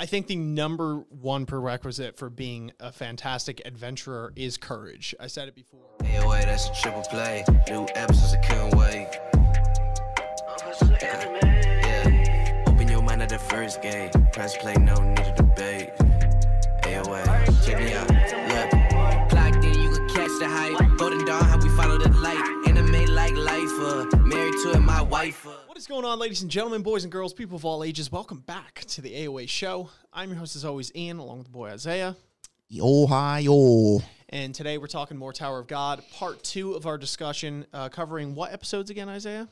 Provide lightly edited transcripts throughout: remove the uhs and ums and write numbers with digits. I think the number one prerequisite for being a fantastic adventurer is courage. I said it before. AOA, that's a triple play. New episodes, I can't wait. Yeah. Open your mind at the first gate. Press play, no need to debate. AOA, check me out. Look, blocked in, you could catch the hype. Golden Dawn, how we follow the light. Anime like life, married to it, my wife. What's going on, ladies and gentlemen, boys and girls, people of all ages? Welcome back to the AOA Show. I'm your host, as always, Ian, along with the boy Isaiah. Yo, hi, yo. And today we're talking more Tower of God, part two of our discussion, covering what episodes again, Isaiah?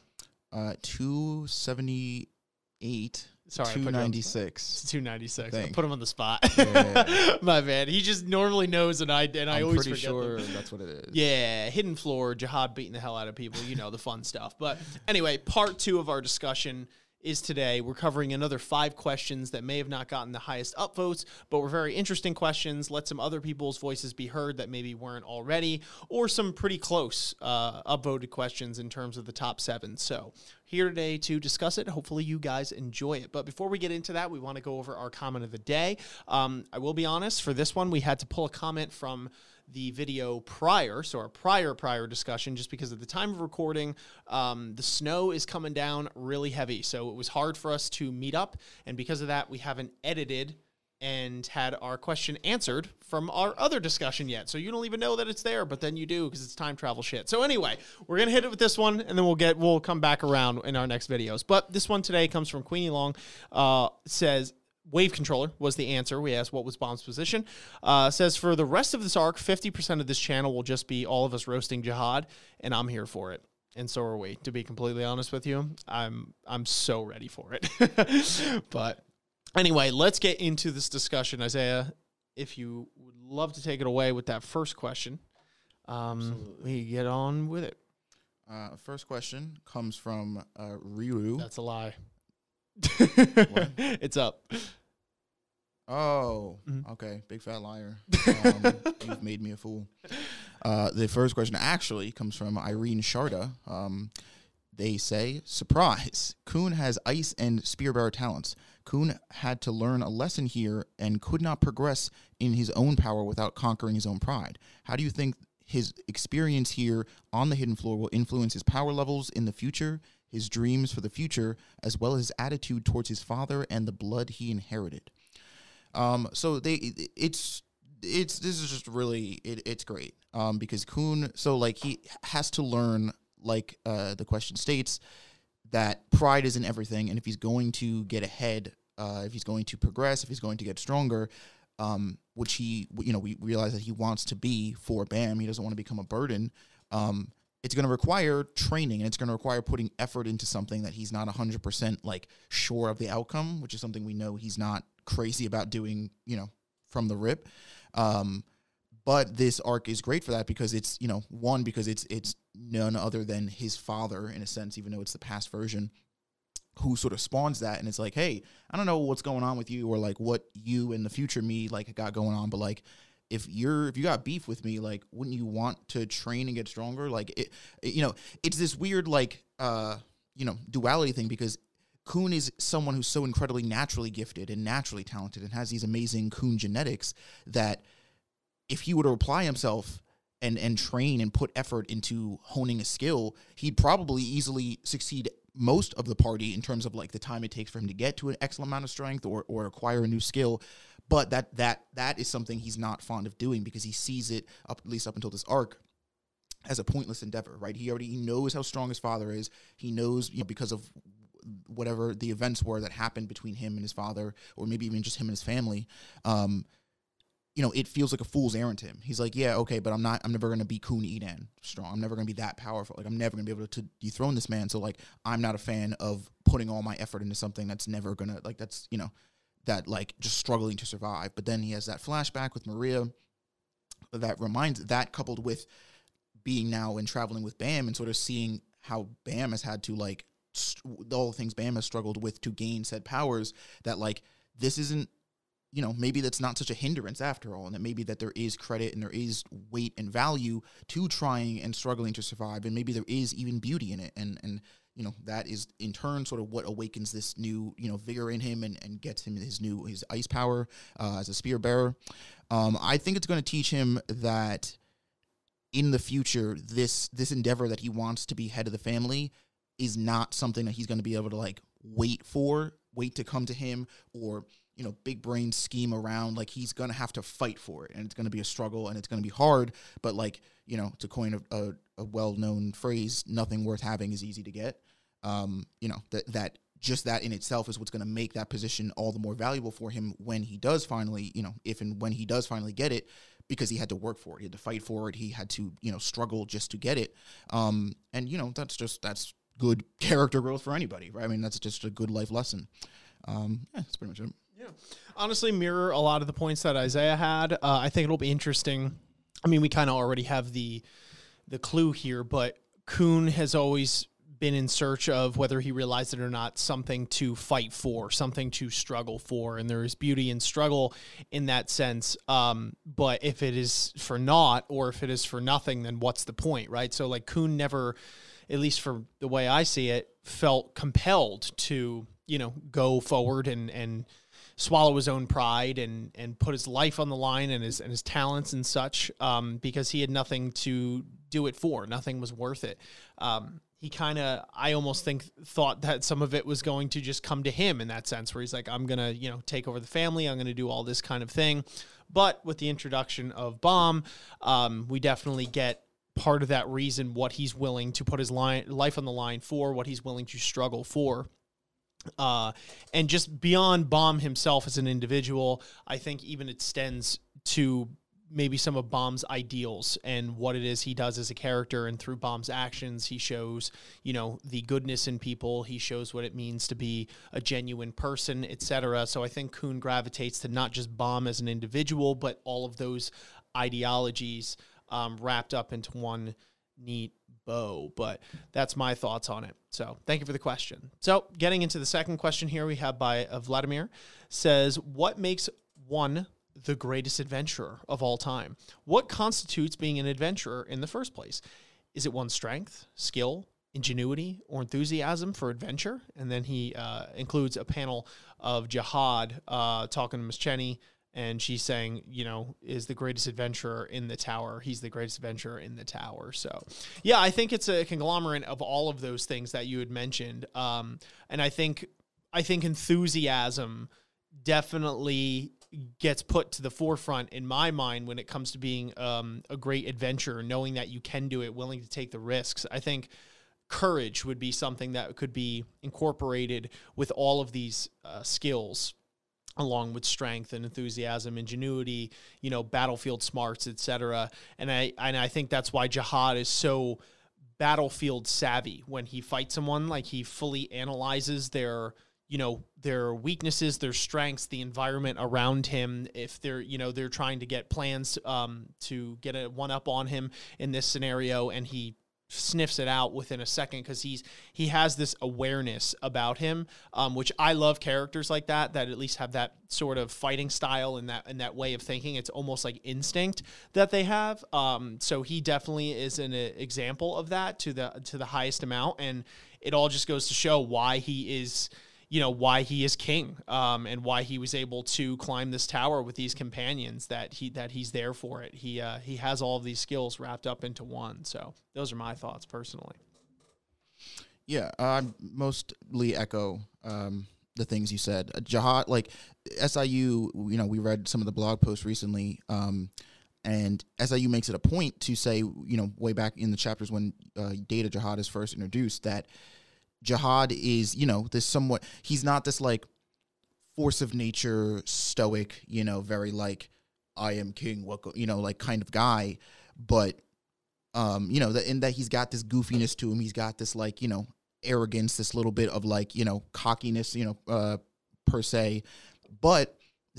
278. Sorry, 296. 296. I put him on the spot. Yeah. My bad. He just normally knows, and I'm always forget. I'm pretty sure that's what it is. Yeah, hidden floor, Jihad beating the hell out of people. You know, the fun stuff. But anyway, part two of our discussion is today. We're covering another 5 questions that may have not gotten the highest upvotes, but were very interesting questions. Let some other people's voices be heard that maybe weren't already, or some pretty close upvoted questions in terms of the top 7. So here today to discuss it. Hopefully you guys enjoy it. But before we get into that, we want to go over our comment of the day. I will be honest, for this one, we had to pull a comment from the video prior, so our prior discussion, just because at the time of recording, the snow is coming down really heavy. So it was hard for us to meet up. And because of that, we haven't edited and had our question answered from our other discussion yet. So you don't even know that it's there, but then you do because it's time travel shit. So anyway, we're going to hit it with this one, and then we'll come back around in our next videos. But this one today comes from Queenie Long, says, wave controller was the answer. We asked what was Bomb's position. Says, for the rest of this arc, 50% of this channel will just be all of us roasting Jihad, and I'm here for it. And so are we, to be completely honest with you. I'm so ready for it. But anyway, let's get into this discussion. Isaiah, if you would love to take it away with that first question, we get on with it. First question comes from Riru. That's a lie. It's up. Oh, okay. Big fat liar. You've made me a fool. The first question actually comes from Irene Sharda. They say, surprise, Kuhn has ice and spearbearer talents. Kuhn had to learn a lesson here and could not progress in his own power without conquering his own pride. How do you think his experience here on the hidden floor will influence his power levels in the future, his dreams for the future, as well as his attitude towards his father and the blood he inherited? So it's great. Because Kuhn, so like he has to learn, like the question states, that pride is in everything. And if he's going to get ahead, if he's going to progress, if he's going to get stronger, which he, you know, we realize that he wants to be for Bam, he doesn't want to become a burden. It's going to require training, and it's going to require putting effort into something that he's not 100% like sure of the outcome, which is something we know he's not crazy about doing, you know, from the rip. But this arc is great for that because it's, you know, one, because it's none other than his father in a sense, even though it's the past version, who sort of spawns that. And it's like, hey, I don't know what's going on with you, or like what you and the future me like got going on, but like, if you got beef with me, like, wouldn't you want to train and get stronger? Like, you know, it's this weird, like, you know, duality thing, because Kuhn is someone who's so incredibly naturally gifted and naturally talented and has these amazing Kuhn genetics that if he were to apply himself and train and put effort into honing a skill, he'd probably easily succeed most of the party in terms of like the time it takes for him to get to an excellent amount of strength or acquire a new skill. But that is something he's not fond of doing because he sees it, at least up until this arc, as a pointless endeavor, right? He knows how strong his father is. He knows, you know, because of whatever the events were that happened between him and his father, or maybe even just him and his family, you know, it feels like a fool's errand to him. He's like, yeah, okay, but I'm never going to be Khun Edahn strong. I'm never going to be that powerful. Like, I'm never going to be able to dethrone this man. So, like, I'm not a fan of putting all my effort into something that's never going to, like, that's, you know, that like just struggling to survive. But then he has that flashback with Maria that reminds, that coupled with being now and traveling with Bam and sort of seeing how Bam has had to like all the things Bam has struggled with to gain said powers, that like this isn't, you know, maybe that's not such a hindrance after all, and that maybe that there is credit and there is weight and value to trying and struggling to survive, and maybe there is even beauty in it, and you know, that is in turn sort of what awakens this new, you know, vigor in him and gets him his ice power as a spear bearer. I think it's going to teach him that in the future, this endeavor that he wants to be head of the family is not something that he's going to be able to like wait to come to him, or, you know, big brain scheme around. Like, he's going to have to fight for it, and it's going to be a struggle, and it's going to be hard. But, like, you know, to coin a well-known phrase, nothing worth having is easy to get. You know, that just that in itself is what's going to make that position all the more valuable for him when he does finally, you know, if and when he does finally get it, because he had to work for it. He had to fight for it. He had to, you know, struggle just to get it. And, you know, that's good character growth for anybody, right? I mean, that's just a good life lesson. Yeah, that's pretty much it. Yeah, honestly, mirror a lot of the points that Isaiah had. I think it'll be interesting. I mean, we kind of already have the clue here, but Kuhn has always been in search of, whether he realized it or not, something to fight for, something to struggle for, and there is beauty in struggle in that sense. But if it is for naught, or if it is for nothing, then what's the point, right? So, like, Kuhn never, at least for the way I see it, felt compelled to, you know, go forward and swallow his own pride and put his life on the line and his talents and such, because he had nothing to do it for. Nothing was worth it. He kind of, I almost think, thought that some of it was going to just come to him in that sense, where he's like, I'm going to, you know, take over the family. I'm going to do all this kind of thing. But with the introduction of Bam, we definitely get part of that reason, what he's willing to put his life on the line for, what he's willing to struggle for. And just beyond Bam himself as an individual, I think even extends to maybe some of Bam's ideals and what it is he does as a character. And through Bam's actions, he shows, you know, the goodness in people. He shows what it means to be a genuine person, etc. So I think Kuhn gravitates to not just Bam as an individual, but all of those ideologies wrapped up into one neat bow. But that's my thoughts on it. So thank you for the question. So getting into the second question here, we have by Vladimir, says, what makes one the greatest adventurer of all time? What constitutes being an adventurer in the first place? Is it one's strength, skill, ingenuity, or enthusiasm for adventure? And then he includes a panel of Jihad talking to Macheni, and she's saying, you know, is the greatest adventurer in the tower. He's the greatest adventurer in the tower. So, yeah, I think it's a conglomerate of all of those things that you had mentioned. And I think enthusiasm definitely gets put to the forefront in my mind when it comes to being a great adventurer, knowing that you can do it, willing to take the risks. I think courage would be something that could be incorporated with all of these skills, along with strength and enthusiasm, ingenuity, you know, battlefield smarts, etc. And I think that's why Jihad is so battlefield savvy when he fights someone. Like, he fully analyzes their, you know, their weaknesses, their strengths, the environment around him. If they're, you know, they're trying to get plans to get a one up on him in this scenario, and he sniffs it out within a second, because he has this awareness about him, which I love characters like that at least have that sort of fighting style and that way of thinking. It's almost like instinct that they have. So he definitely is an example of that to the highest amount, and it all just goes to show why he is, you know, why he is king, and why he was able to climb this tower with these companions, that he's there for it. He has all of these skills wrapped up into one. So those are my thoughts personally. Yeah, I mostly echo the things you said. Jihad, like SIU, you know, we read some of the blog posts recently, and SIU makes it a point to say, you know, way back in the chapters when Data Jihad is first introduced, that Jihad is, you know, this somewhat, he's not this like force of nature, stoic, you know, very like, I am king, what, you know, like kind of guy, but, you know, in that he's got this goofiness to him. He's got this like, you know, arrogance, this little bit of like, you know, cockiness, you know, per se, but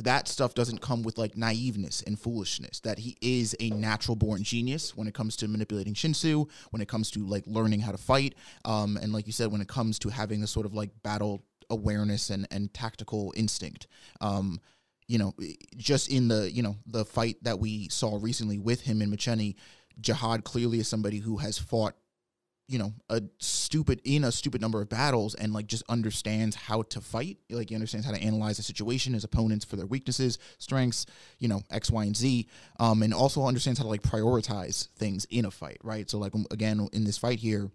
that stuff doesn't come with like naiveness and foolishness, that he is a natural born genius when it comes to manipulating Shinsu, when it comes to like learning how to fight. And like you said, when it comes to having this sort of like battle awareness and tactical instinct, you know, just in the, you know, the fight that we saw recently with him and Macheni, Jihad clearly is somebody who has fought you know, in a stupid number of battles, and like just understands how to fight. Like, he understands how to analyze the situation, his opponents for their weaknesses, strengths, you know, X, Y, and Z. And also understands how to like prioritize things in a fight, right? So like, again, in this fight here,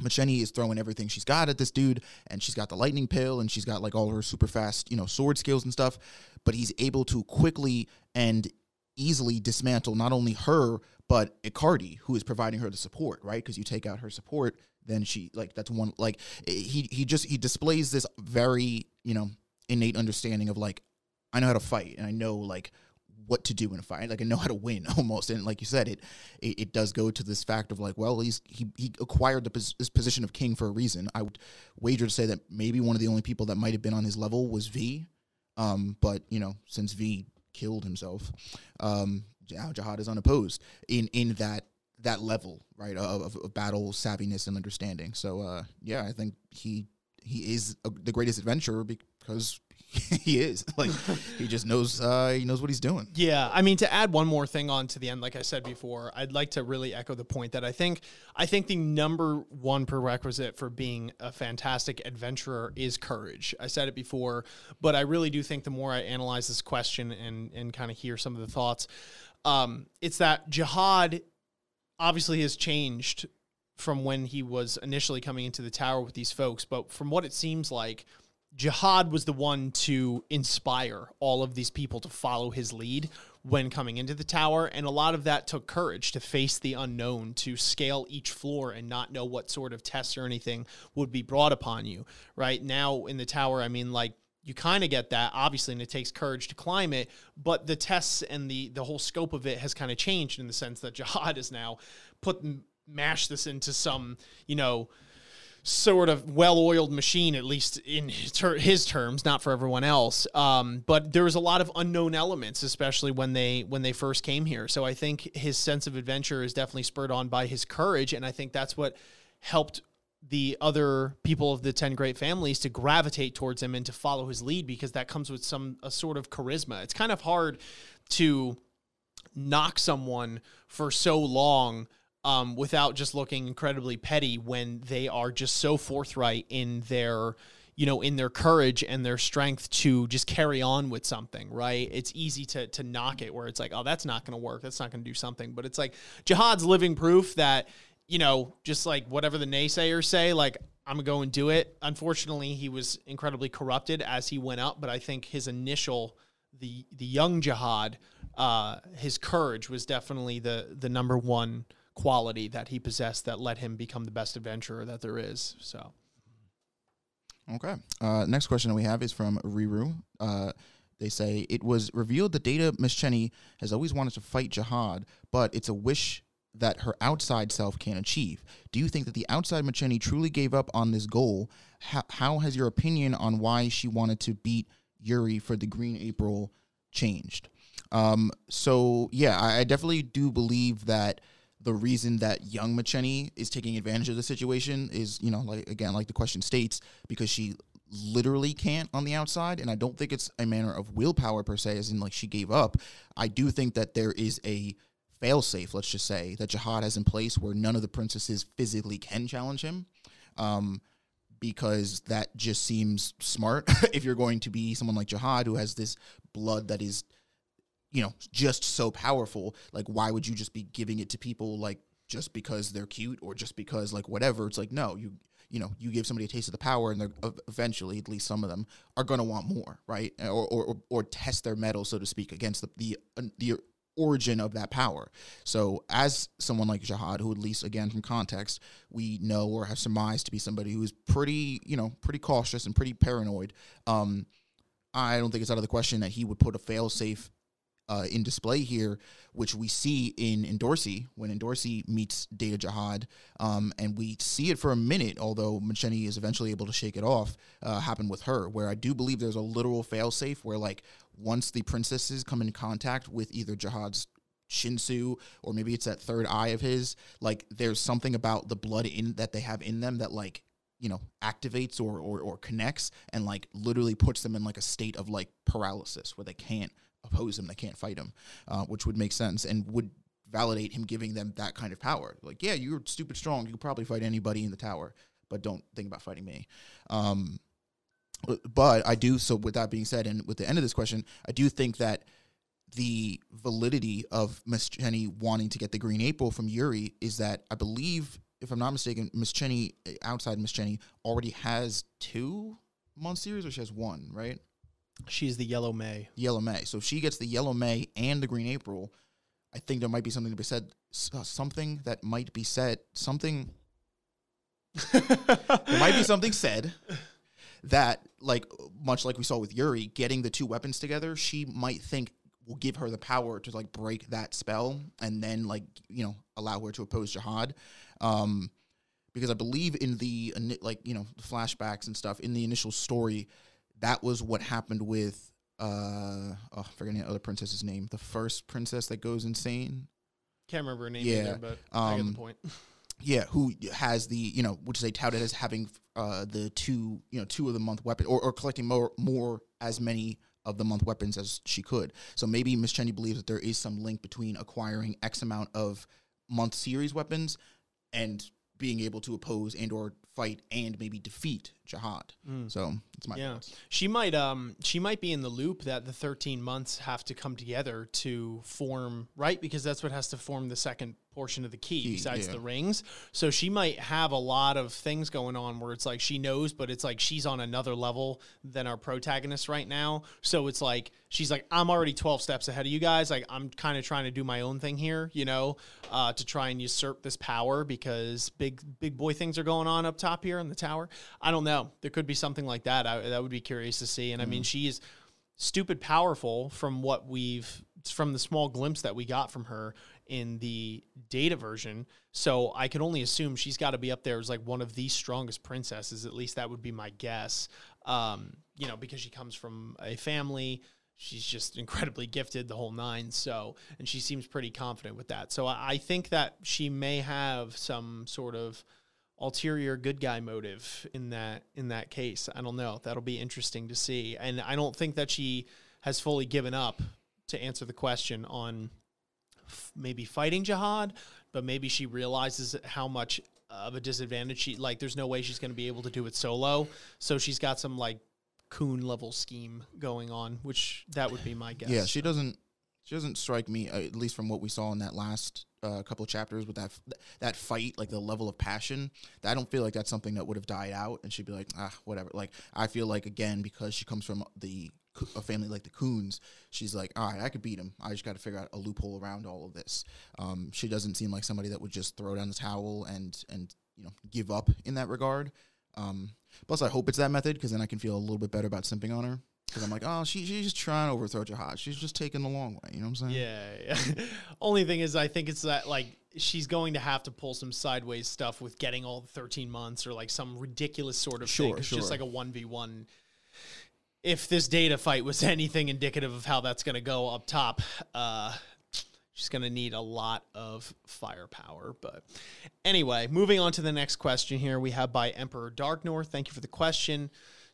Macheni is throwing everything she's got at this dude, and she's got the lightning pill, and she's got like all her super fast, you know, sword skills and stuff, but he's able to quickly and easily dismantle not only her, but Icardi, who is providing her the support, right? Because you take out her support, then she, like, that's one, like, he displays this very, you know, innate understanding of, like, I know how to fight, and I know, like, what to do in a fight. Like, I know how to win, almost. And like you said, it does go to this fact of like, well, he acquired this position of king for a reason. I would wager to say that maybe one of the only people that might have been on his level was V. But, you know, since V killed himself, Jihad is unopposed in that level, right, of battle savviness and understanding. So, yeah, I think he is the greatest adventurer because he is. Like, he just knows, he knows what he's doing. Yeah, I mean, to add one more thing on to the end, like I said before, I'd like to really echo the point that I think the number one prerequisite for being a fantastic adventurer is courage. I said it before, but I really do think the more I analyze this question and kind of hear some of the thoughts, it's that Jihad obviously has changed from when he was initially coming into the tower with these folks, but from what it seems like, Jihad was the one to inspire all of these people to follow his lead when coming into the tower, and a lot of that took courage to face the unknown, to scale each floor and not know what sort of tests or anything would be brought upon you, right? Now in the tower, I mean, like, you kind of get that, obviously, and it takes courage to climb it, but the tests and the whole scope of it has kind of changed in the sense that Jihad has now mashed this into some, you know, sort of well-oiled machine, at least in his terms, not for everyone else. But there was a lot of unknown elements, especially when they first came here. So I think his sense of adventure is definitely spurred on by his courage, and I think that's what helped the other people of the 10 great families to gravitate towards him and to follow his lead, because that comes with a sort of charisma. It's kind of hard to knock someone for so long without just looking incredibly petty when they are just so forthright in their, you know, in their courage and their strength to just carry on with something, right? It's easy to knock it where it's like, oh, that's not going to work. That's not going to do something. But it's like Jihad's living proof that, you know, just like whatever the naysayers say, like, I'm going to go and do it. Unfortunately, he was incredibly corrupted as he went up. But I think his initial, the young Jihad, his courage was definitely the number one quality that he possessed that let him become the best adventurer that there is. So, okay. Next question that we have is from Riru. They say, it was revealed that Data Macheni has always wanted to fight Jihad, but it's a wish that her outside self can't achieve. Do you think that the outside Macheni truly gave up on this goal? How has your opinion on why she wanted to beat Yuri for the Green April changed? So, yeah, I definitely do believe that the reason that young Macheni is taking advantage of the situation is, you know, like, again, like the question states, because she literally can't on the outside. And I don't think it's a manner of willpower per se, as in like she gave up. I do think that there is a failsafe, let's just say, that Jihad has in place where none of the princesses physically can challenge him, because that just seems smart. If you're going to be someone like Jihad who has this blood that is, you know, just so powerful, like, why would you just be giving it to people, like, just because they're cute or just because, like, whatever? It's like, no, you know, you give somebody a taste of the power, and they're eventually, at least some of them, are going to want more, right? Or test their mettle, so to speak, against the origin of that power. So as someone like Jihad, who, at least again from context, we know or have surmised to be somebody who is pretty, you know, pretty cautious and pretty paranoid, I don't think it's out of the question that he would put a fail-safe in display here, which we see in Endorsi, when Endorsi meets Data Jihad, and we see it for a minute, although Macheni is eventually able to shake it off, happen with her, where I do believe there's a literal failsafe where, like, once the princesses come in contact with either Jihad's shinsu, or maybe it's that third eye of his, like, there's something about the blood in that they have in them that, like, you know, activates or connects, and, like, literally puts them in, like, a state of, like, paralysis where they can't oppose him, they can't fight him, which would make sense and would validate him giving them that kind of power. Like, yeah, you're stupid strong. You could probably fight anybody in the tower, but don't think about fighting me. But I do, so with that being said, and with the end of this question, I do think that the validity of Macheni wanting to get the Green April from Yuri is that I believe, if I'm not mistaken, Macheni, outside Macheni, already has 2 month series, or she has one, right? She's the Yellow May. Yellow May. So if she gets the Yellow May and the Green April, I think there might be something to be said. Something that might be said. Something. There might be something said that, like, much like we saw with Yuri, getting the 2 weapons together, she might think will give her the power to, like, break that spell and then, like, you know, allow her to oppose Jihad. Because I believe in the, like, you know, the flashbacks and stuff in the initial story, that was what happened with, oh, I'm forgetting the other princess's name. The first princess that goes insane. Can't remember her name either, but I get the point. Yeah, who has the, you know, which they touted as having the 2 of the month weapon, or collecting more as many of the month weapons as she could. So maybe Macheni believes that there is some link between acquiring X amount of month series weapons and being able to oppose and or fight and maybe defeat Jihad. So it's my thoughts. She might be in the loop that the 13 months have to come together to form, right? Because that's what has to form the second portion of the key besides the rings. So she might have a lot of things going on where it's like she knows, but it's like she's on another level than our protagonist right now. So it's like, she's like, I'm already 12 steps ahead of you guys. Like, I'm kind of trying to do my own thing here, you know, to try and usurp this power because big boy things are going on up top here in the tower. I don't know. There could be something like that. That would be curious to see. And I mean, she is stupid powerful from what from the small glimpse that we got from her in the data version. So I can only assume she's got to be up there as like one of the strongest princesses. At least that would be my guess. You know, because she comes from a family. She's just incredibly gifted, the whole nine. So, and she seems pretty confident with that. So I think that she may have some sort of ulterior good guy motive in that case. I don't know. That'll be interesting to see. And I don't think that she has fully given up to answer the question on maybe fighting Jihad, but maybe she realizes how much of a disadvantage there's no way she's going to be able to do it solo. So she's got some like Kuhn level scheme going on, which that would be my guess. Yeah. She doesn't strike me, at least from what we saw in that last couple of chapters with that fight, like the level of passion. I don't feel like that's something that would have died out, and she'd be like, whatever. Like, I feel like, again, because she comes from a family like the Kuhns, she's like, all right, I could beat him. I just got to figure out a loophole around all of this. She doesn't seem like somebody that would just throw down the towel and you know, give up in that regard. Plus, I hope it's that method, because then I can feel a little bit better about simping on her. Because I'm like, oh, she's just trying to overthrow Jihad. She's just taking the long way. You know what I'm saying? Yeah. Only thing is, I think it's that, like, she's going to have to pull some sideways stuff with getting all the 13 months or, like, some ridiculous sort of thing. It's just like a 1v1. If this data fight was anything indicative of how that's going to go up top, she's going to need a lot of firepower. But anyway, moving on to the next question here we have by Emperor Darknor. Thank you for the question.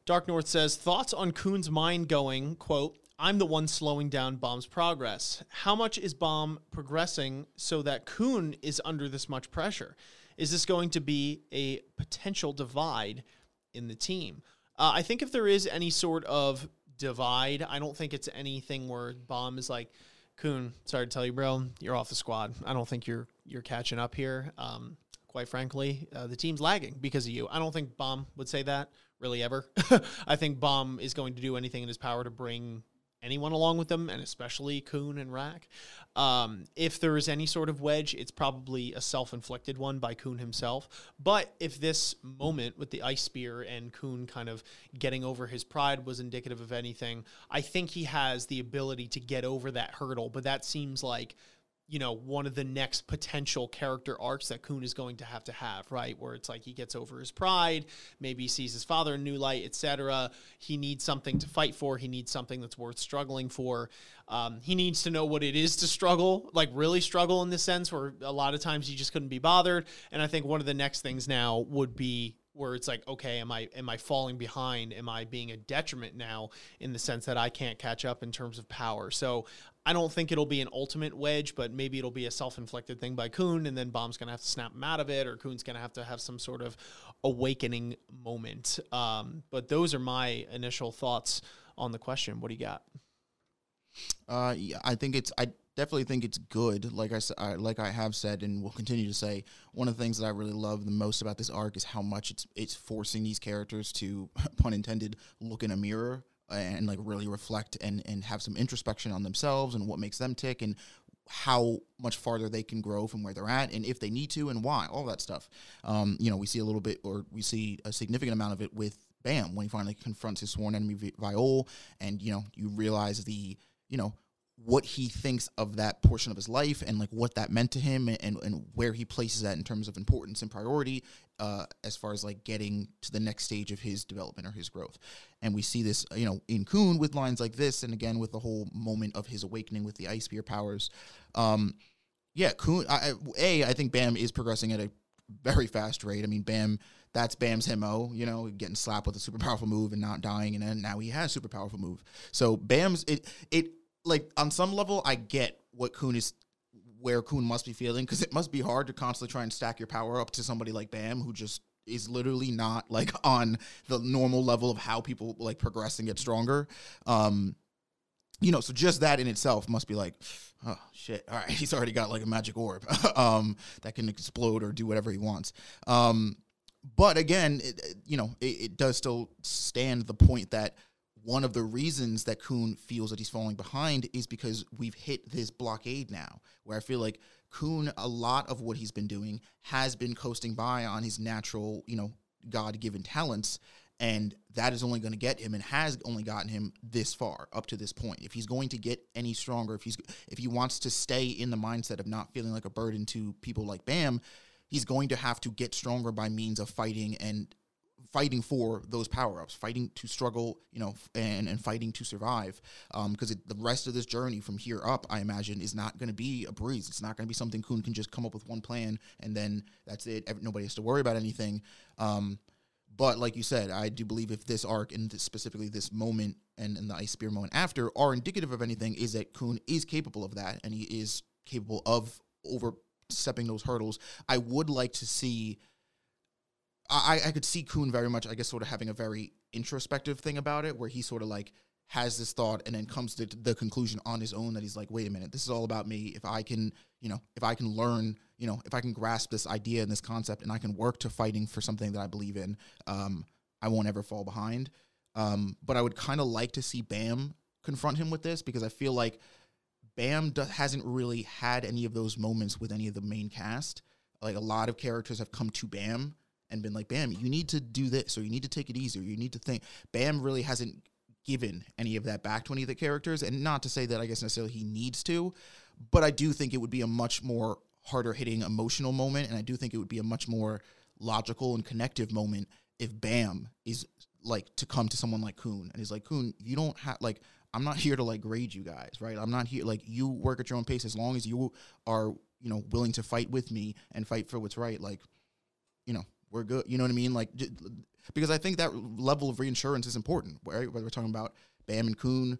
Dark North says, thoughts on Kuhn's mind going, quote, I'm the one slowing down Bomb's progress. How much is Bomb progressing so that Kuhn is under this much pressure? Is this going to be a potential divide in the team? I think if there is any sort of divide, I don't think it's anything where Bomb is like, Kuhn, sorry to tell you, bro, you're off the squad. I don't think you're catching up here. Quite frankly, the team's lagging because of you. I don't think Bomb would say that. Really ever. I think Bomb is going to do anything in his power to bring anyone along with them, and especially Kuhn and Rack. If there is any sort of wedge, it's probably a self-inflicted one by Kuhn himself. But if this moment with the ice spear and Kuhn kind of getting over his pride was indicative of anything, I think he has the ability to get over that hurdle. But that seems like, you know, one of the next potential character arcs that Kuhn is going to have, right? Where it's like he gets over his pride, maybe he sees his father in new light, etc. He needs something to fight for. He needs something that's worth struggling for. He needs to know what it is to struggle, like really struggle in the sense where a lot of times he just couldn't be bothered. And I think one of the next things now would be where it's like, okay, am I falling behind? Am I being a detriment now in the sense that I can't catch up in terms of power? So I don't think it'll be an ultimate wedge, but maybe it'll be a self-inflicted thing by Kuhn, and then Bomb's going to have to snap him out of it, or Kuhn's going to have some sort of awakening moment. But those are my initial thoughts on the question. What do you got? Yeah, I definitely think it's good. Like I have said, and will continue to say, one of the things that I really love the most about this arc is how much it's forcing these characters to, pun intended, look in a mirror and like really reflect and have some introspection on themselves and what makes them tick and how much farther they can grow from where they're at, and if they need to and why, all that stuff. You know, we see a little bit, or we see a significant amount of it with Bam when he finally confronts his sworn enemy Viol, and you know, you realize the, you know, what he thinks of that portion of his life and like what that meant to him and where he places that in terms of importance and priority as far as like getting to the next stage of his development or his growth. And we see this, you know, in Kuhn with lines like this, and again with the whole moment of his awakening with the ice spear powers. Yeah, Kuhn, I think Bam is progressing at a very fast rate. I mean, Bam, that's Bam's MO, you know, getting slapped with a super powerful move and not dying, and then now he has super powerful move. So Bam's it like, on some level, I get what Kuhn is, where Kuhn must be feeling, because it must be hard to constantly try and stack your power up to somebody like Bam, who just is literally not, like, on the normal level of how people, like, progress and get stronger. You know, so just that in itself must be like, oh, shit, all right, he's already got, like, a magic orb that can explode or do whatever he wants. But, again, it does still stand the point that one of the reasons that Kuhn feels that he's falling behind is because we've hit this blockade now, where I feel like Kuhn, a lot of what he's been doing has been coasting by on his natural, you know, God-given talents, and that is only going to get him and has only gotten him this far up to this point. If he's going to get any stronger, if he wants to stay in the mindset of not feeling like a burden to people like Bam, he's going to have to get stronger by means of fighting and fighting for those power-ups, fighting to struggle, you know, and fighting to survive, because the rest of this journey from here up, I imagine, is not going to be a breeze. It's not going to be something Kuhn can just come up with one plan and then that's it. Nobody has to worry about anything. But like you said, I do believe if this arc, and specifically this moment and the ice spear moment after, are indicative of anything, is that Kuhn is capable of that, and he is capable of overstepping those hurdles. I would like to see... I could see Kuhn very much, I guess, sort of having a very introspective thing about it, where he sort of like has this thought and then comes to the conclusion on his own that he's like, wait a minute, this is all about me. If I can, you know, if I can learn, you know, if I can grasp this idea and this concept and I can work to fighting for something that I believe in, I won't ever fall behind. But I would kind of like to see Bam confront him with this, because I feel like Bam hasn't really had any of those moments with any of the main cast. Like, a lot of characters have come to Bam and been like, Bam, you need to do this, or you need to take it easier, you need to think. Bam really hasn't given any of that back to any of the characters, and not to say that I guess necessarily he needs to, but I do think it would be a much more harder-hitting emotional moment, and I do think it would be a much more logical and connective moment if Bam is, like, to come to someone like Kuhn, and he's like, Kuhn, you don't have, like, I'm not here to, like, grade you guys, right? I'm not here, like, you work at your own pace as long as you are, you know, willing to fight with me and fight for what's right, like, you know, we're good, you know what I mean? Like, because I think that level of reinsurance is important, right? Whether we're talking about Bam and Kuhn,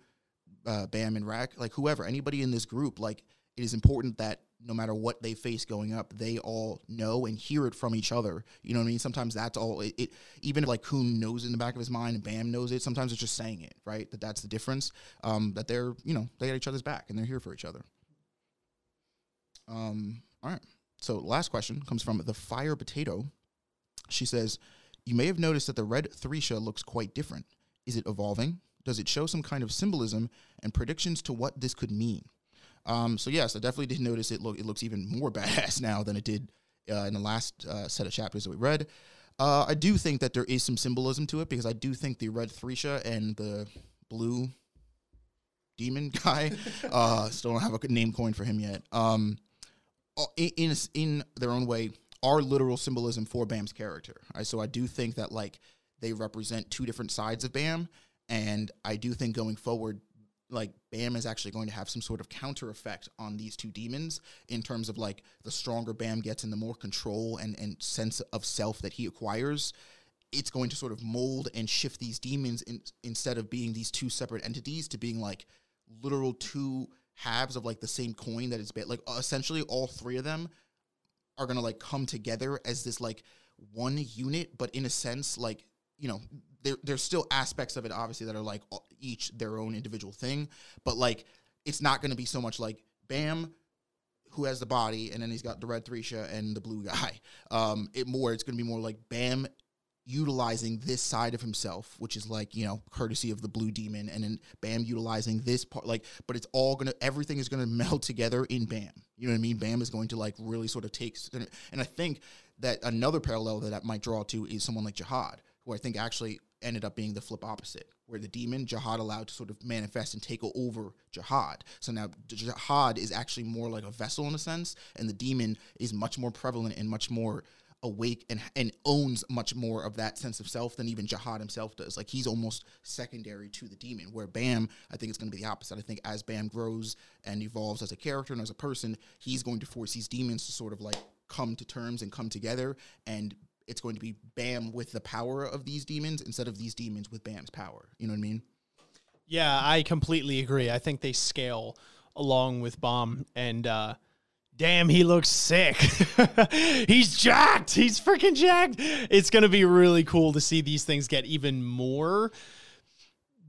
Bam and Rack, like whoever, anybody in this group, like, it is important that no matter what they face going up, they all know and hear it from each other. You know what I mean? Sometimes that's all, it even if like Kuhn knows it in the back of his mind and Bam knows it, sometimes it's just saying it, right? That's the difference, that they're, you know, they got each other's back and they're here for each other. All right. So last question comes from the Fire Potato. She says, you may have noticed that the red Threcia looks quite different. Is it evolving? Does it show some kind of symbolism, and predictions to what this could mean? So yes, I definitely did notice it looks even more badass now than it did in the last set of chapters that we read. I do think that there is some symbolism to it, because I do think the red Threcia and the blue demon guy, still don't have a good name coined for him yet, in their own way, are literal symbolism for Bam's character. Right? So I do think that, like, they represent two different sides of Bam, and I do think going forward, like, Bam is actually going to have some sort of counter effect on these two demons, in terms of, like, the stronger Bam gets and the more control and sense of self that he acquires, it's going to sort of mold and shift these demons instead of being these two separate entities to being like literal two halves of like the same coin that is like essentially all three of them are going to like come together as this like one unit. But in a sense, like, you know, there's still aspects of it obviously that are like each their own individual thing, but like it's not going to be so much like Bam, who has the body, and then he's got the red Threcia and the blue guy. It's going to be more like Bam utilizing this side of himself, which is like, you know, courtesy of the blue demon, and then Bam utilizing this part, like, but it's all going to, everything is going to meld together in Bam. You know what I mean? Bam is going to like really sort of take, and I think that another parallel that I might draw to is someone like Jihad, who I think actually ended up being the flip opposite, where the demon Jihad allowed to sort of manifest and take over Jihad. So now Jihad is actually more like a vessel in a sense, and the demon is much more prevalent and much more awake and owns much more of that sense of self than even Jihad himself does. Like, he's almost secondary to the demon, where Bam, I think it's going to be the opposite. I think as Bam grows and evolves as a character and as a person, he's going to force these demons to sort of like come to terms and come together, and it's going to be Bam with the power of these demons instead of these demons with Bam's power. You know what I mean? Yeah, I completely agree. I think they scale along with Bam, and damn, he looks sick. He's jacked. He's freaking jacked. It's going to be really cool to see these things get even more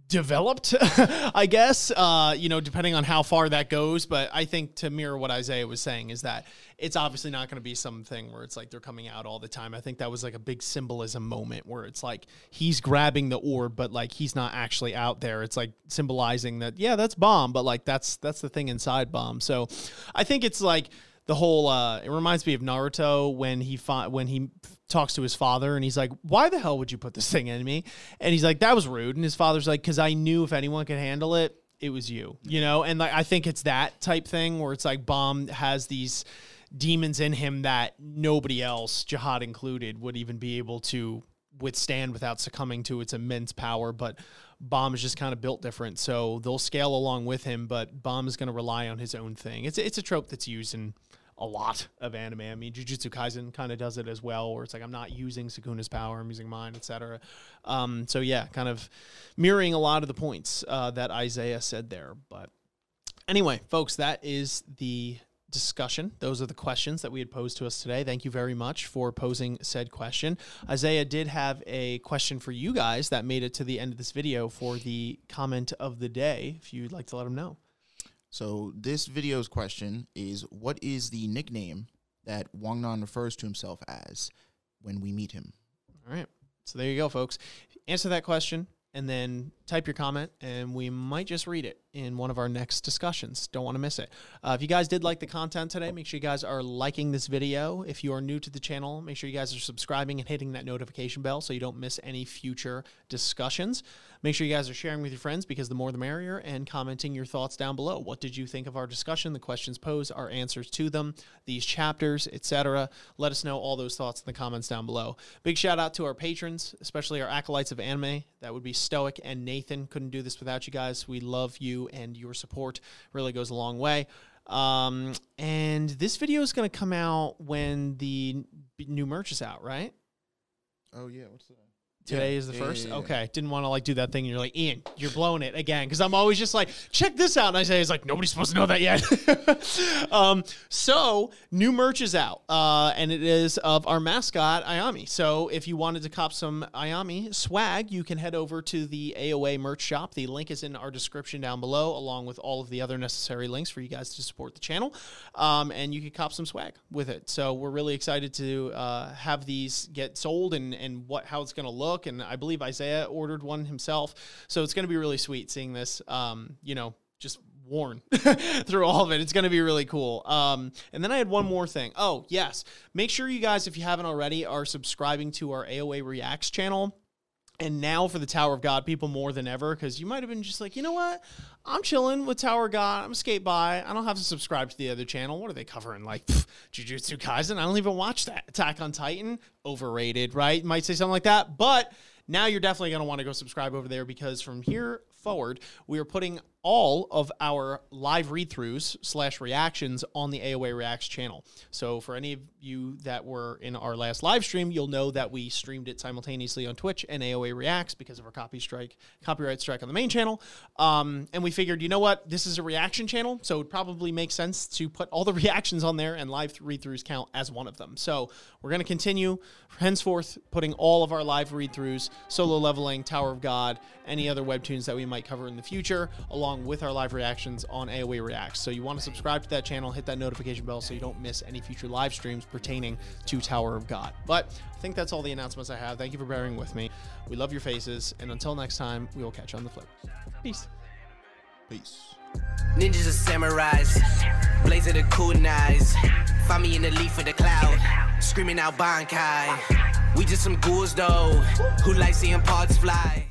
developed, I guess, you know, depending on how far that goes. But I think, to mirror what Isaiah was saying, is that it's obviously not going to be something where it's like they're coming out all the time. I think that was like a big symbolism moment where it's like he's grabbing the orb, but like he's not actually out there. It's like symbolizing that, yeah, that's Bam, but like that's the thing inside Bam. So I think it's like the whole, it reminds me of Naruto when he talks to his father and he's like, why the hell would you put this thing in me? And he's like, that was rude. And his father's like, because I knew if anyone could handle it, it was you, you know? And like, I think it's that type thing where it's like Bam has these demons in him that nobody else, Jihad included, would even be able to withstand without succumbing to its immense power. But Bam is just kind of built different, so they'll scale along with him, but Bam is going to rely on his own thing. It's a trope that's used in a lot of anime. I mean, Jujutsu Kaisen kind of does it as well, where it's like, I'm not using Sukuna's power, I'm using mine, etc. So yeah, kind of mirroring a lot of the points that Isaiah said there. But anyway, folks, that is the discussion. Those are the questions that we had posed to us today. Thank you very much for posing said question. Isaiah did have a question for you guys that made it to the end of this video for the comment of the day, if you'd like to let him know. So this video's question is, what is the nickname that Wang Nan refers to himself as when we meet him? All right. So there you go, folks. Answer that question and then type your comment, and we might just read it in one of our next discussions. Don't want to miss it. If you guys did like the content today, make sure you guys are liking this video. If you are new to the channel, make sure you guys are subscribing and hitting that notification bell so you don't miss any future discussions. Make sure you guys are sharing with your friends, because the more the merrier, and commenting your thoughts down below. What did you think of our discussion, the questions posed, our answers to them, these chapters, etc.? Let us know all those thoughts in the comments down below. Big shout out to our patrons, especially our acolytes of anime. That would be Stoic and Nathan. Couldn't do this without you guys. We love you, and your support really goes a long way. And this video is going to come out when the new merch is out, right? Oh, yeah. What's that? Today is the first? Yeah. Okay. Didn't want to like do that thing. You're like, Ian, you're blowing it again. Because I'm always just like, check this out. And Isaiah's like, nobody's supposed to know that yet. So new merch is out. And it is of our mascot, Ayami. So if you wanted to cop some Ayami swag, you can head over to the AOA merch shop. The link is in our description down below, along with all of the other necessary links for you guys to support the channel. And you can cop some swag with it. So we're really excited to have these get sold, and how it's going to look. And I believe Isaiah ordered one himself. So it's going to be really sweet seeing this, you know, just worn through all of it. It's going to be really cool. And then I had one more thing. Oh, yes. Make sure you guys, if you haven't already, are subscribing to our AOA Reacts channel. And now for the Tower of God people more than ever, because you might have been just like, you know what? I'm chilling with Tower of God. I'm going to skate by. I don't have to subscribe to the other channel. What are they covering? Like, Jujutsu Kaisen? I don't even watch that. Attack on Titan? Overrated, right? Might say something like that. But now you're definitely going to want to go subscribe over there, because from here forward, we are putting all of our live read-throughs / reactions on the AOA Reacts channel. So for any of you that were in our last live stream, you'll know that we streamed it simultaneously on Twitch and AOA Reacts because of our copyright strike on the main channel. And we figured, you know what? This is a reaction channel, so it probably makes sense to put all the reactions on there, and live read-throughs count as one of them. So we're going to continue henceforth putting all of our live read-throughs, Solo Leveling, Tower of God, any other webtoons that we might cover in the future, along with our live reactions on AOA Reacts. So you want to subscribe to that channel, hit that notification bell so you don't miss any future live streams pertaining to Tower of God. But I think that's all the announcements I have. Thank you for bearing with me. We love your faces, and until next time, we will catch you on the flip. Peace. Peace. Ninjas and samurais, blazer the Kuhn eyes, find me in the leaf of the cloud, screaming out Bankai. We just some ghouls though, who like seeing parts fly.